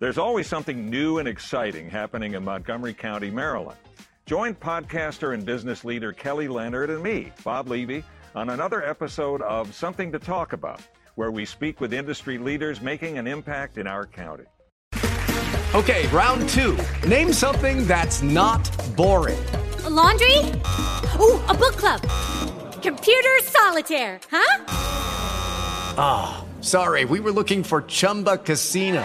There's always something new and exciting happening in Montgomery County, Maryland. Join podcaster and business leader Kelly Leonard and me, Bob Levy, on another episode of Something to Talk About, where we speak with industry leaders making an impact in our county. Okay, round two. Name something that's not boring. A laundry? Ooh, a book club. Computer solitaire, huh? Ah, oh, sorry, we were looking for Chumba Casino.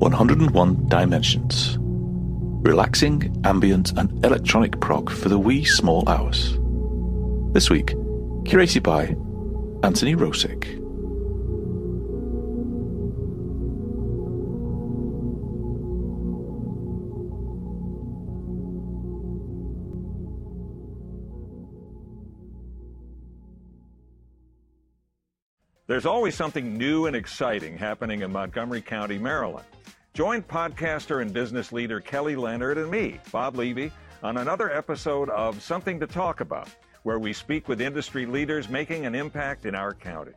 One 101 Dimensions. Relaxing, ambient and electronic prog for the wee small hours. This week, curated by Anthony Rosick. There's always something new and exciting happening in Montgomery County, Maryland. Join podcaster and business leader Kelly Leonard and me, Bob Levy, on another episode of Something to Talk About, where we speak with industry leaders making an impact in our county.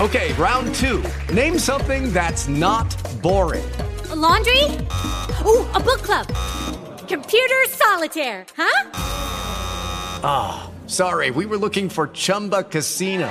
Okay, round two. Name something that's not boring. A laundry? Ooh, a book club. Computer solitaire, huh? Ah, oh, sorry, we were looking for Chumba Casino.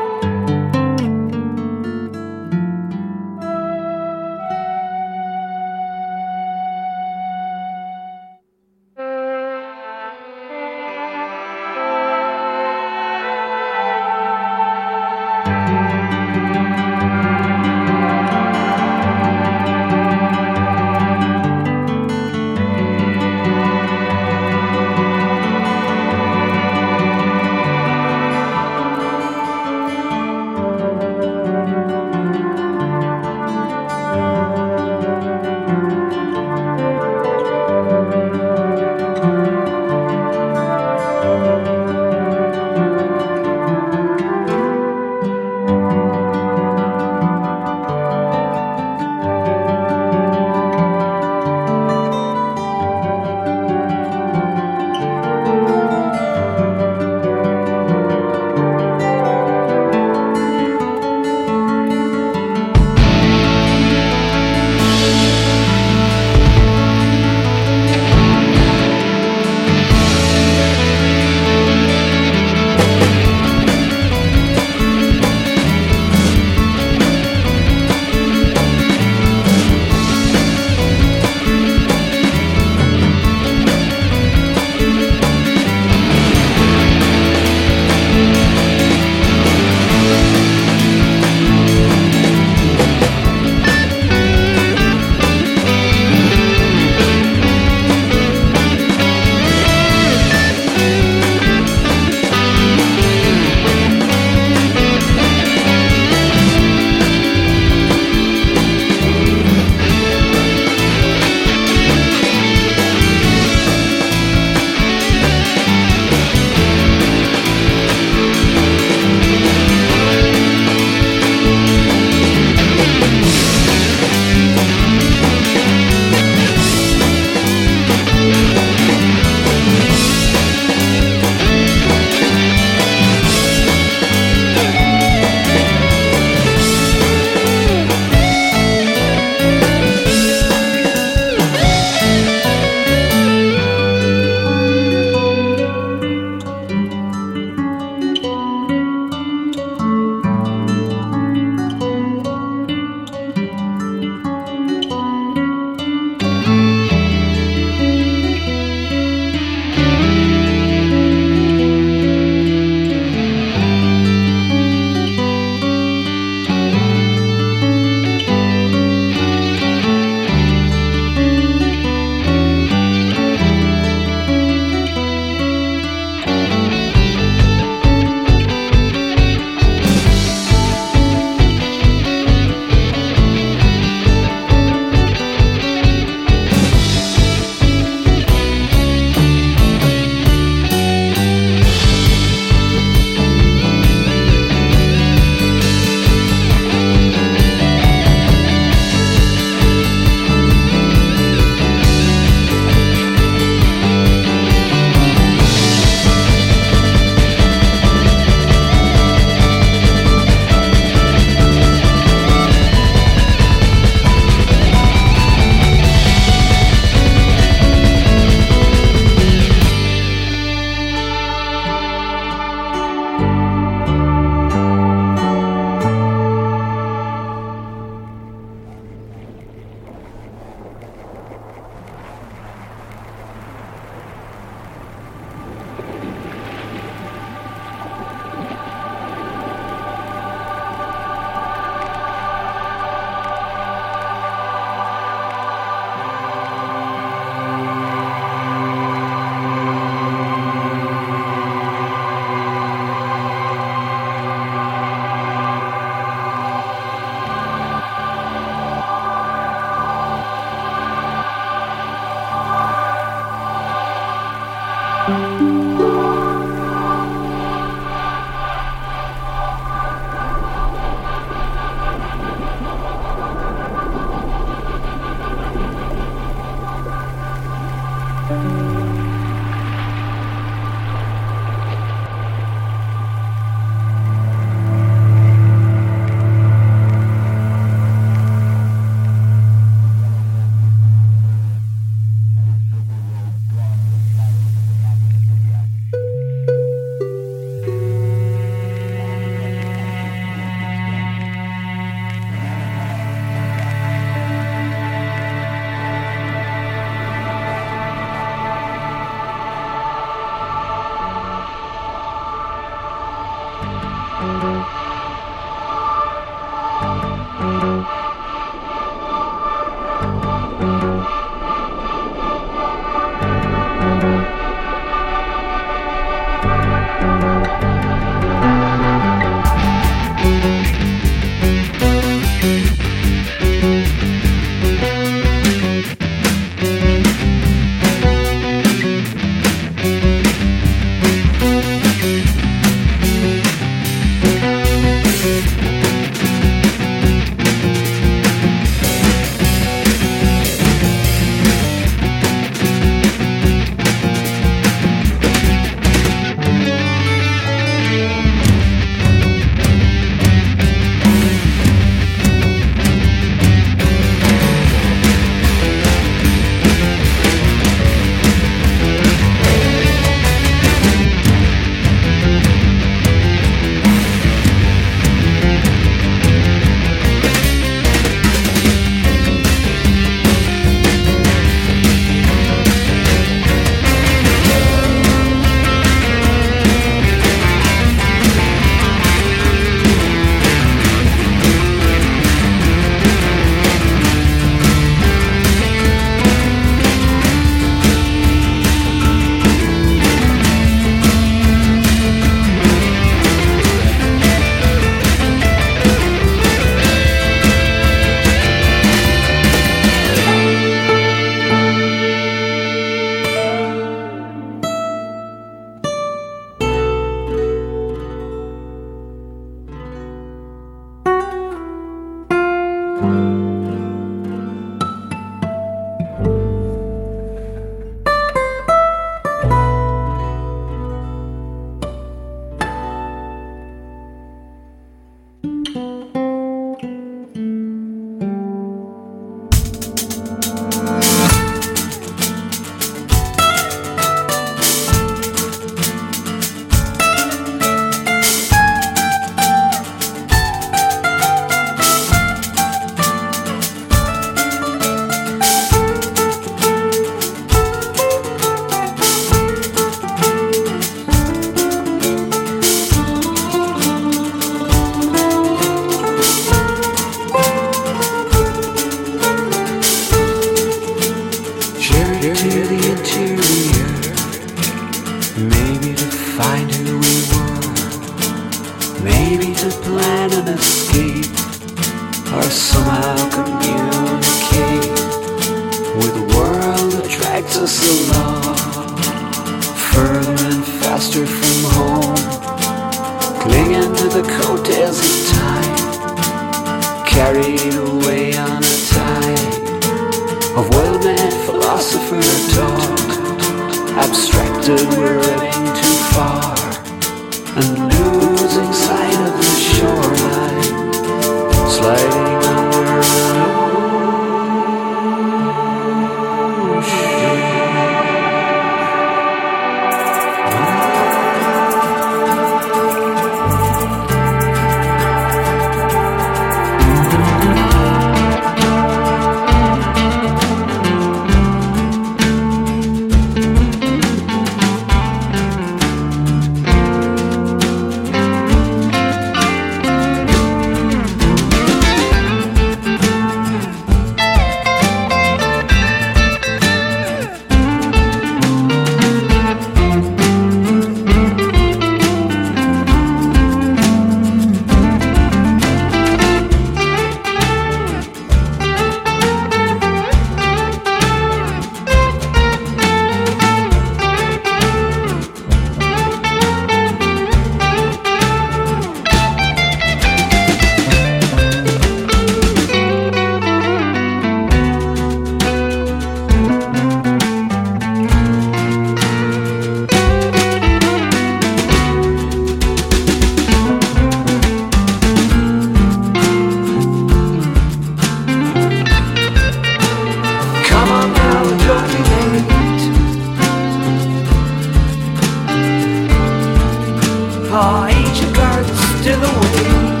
paw, ain't you guards to the wind?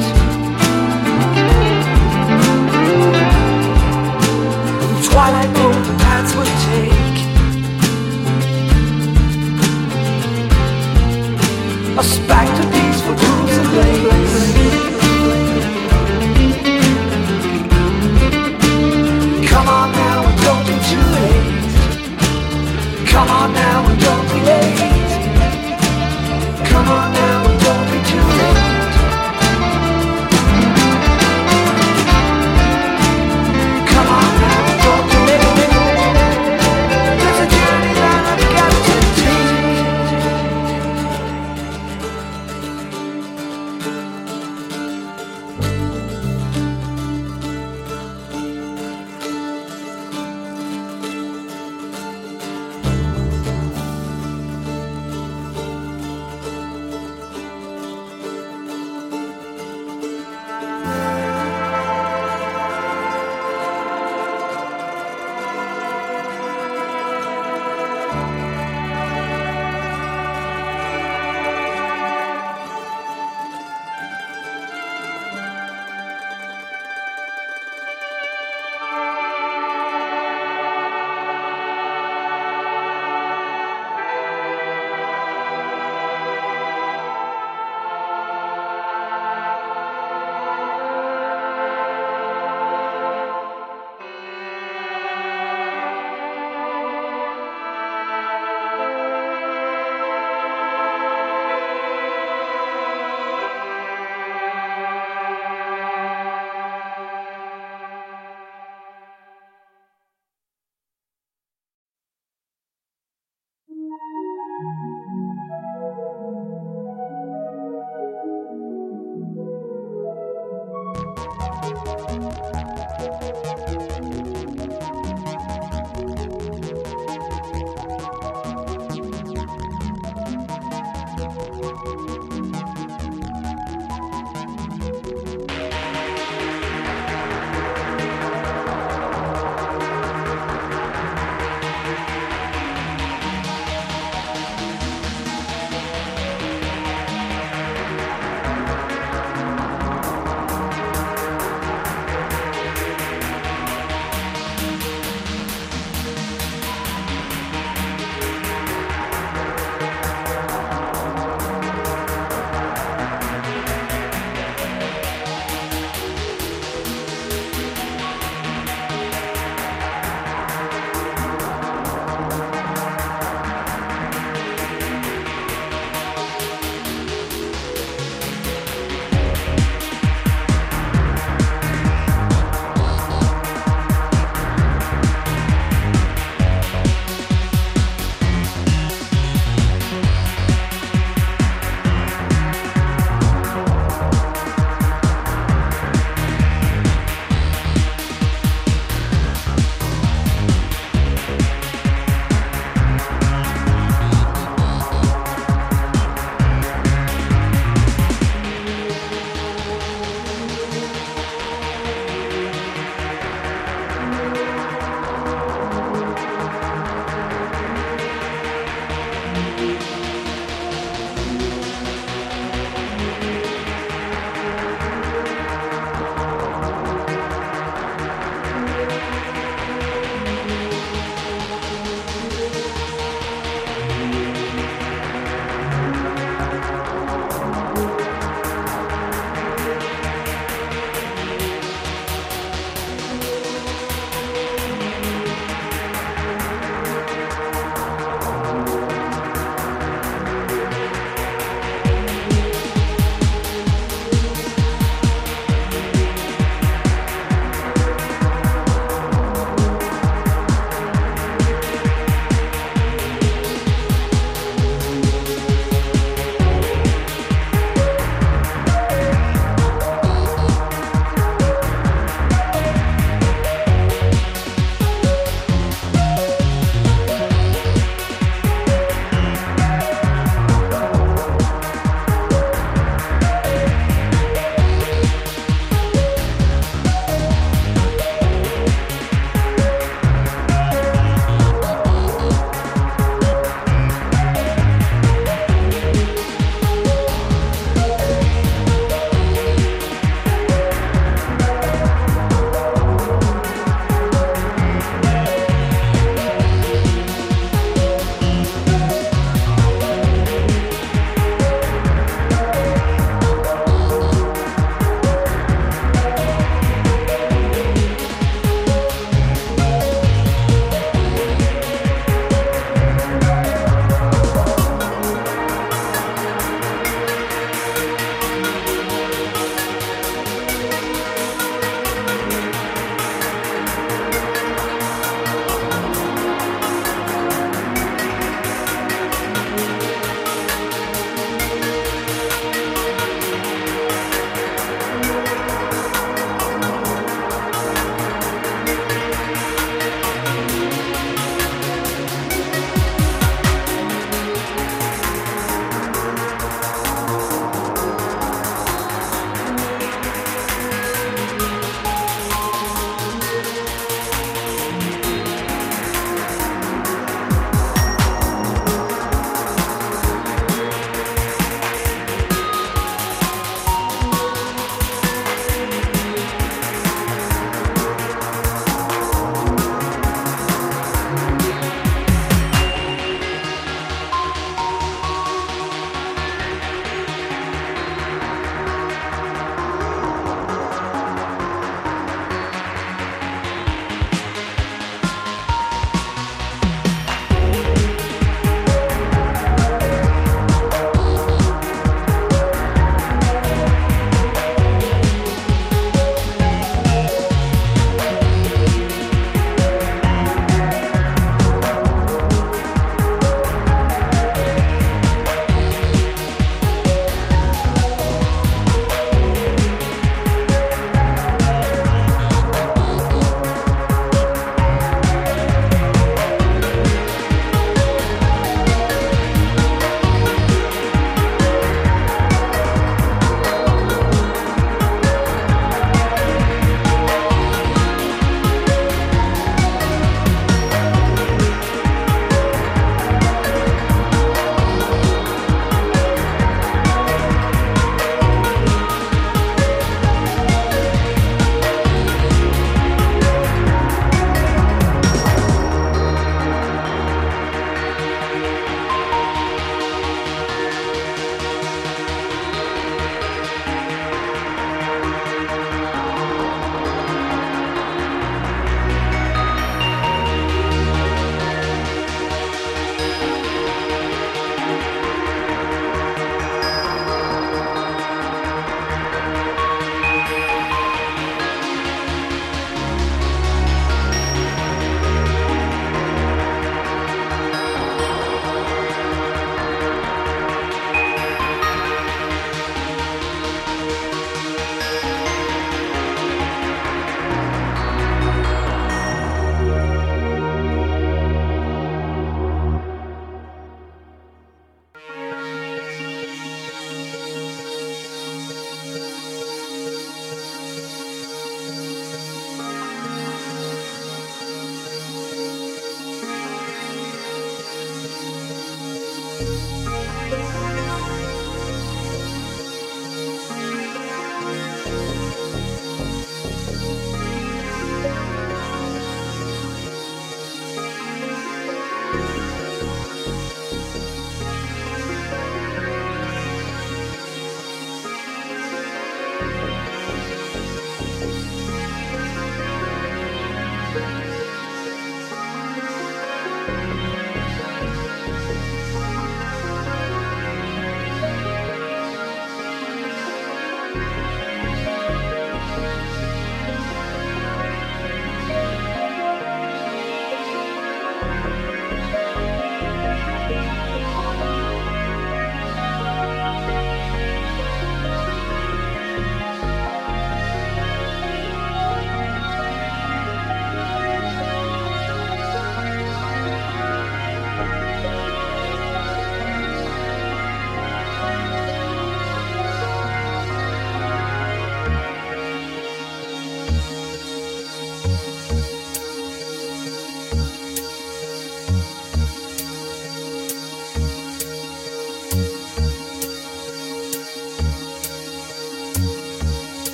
Twilight boat the paths would take, a spack to these for pools and lakes. Come on now and don't be too late. Come on now and don't be late. Come on now and don't be too late. Come on now and don't be late. There's a journey that I've got to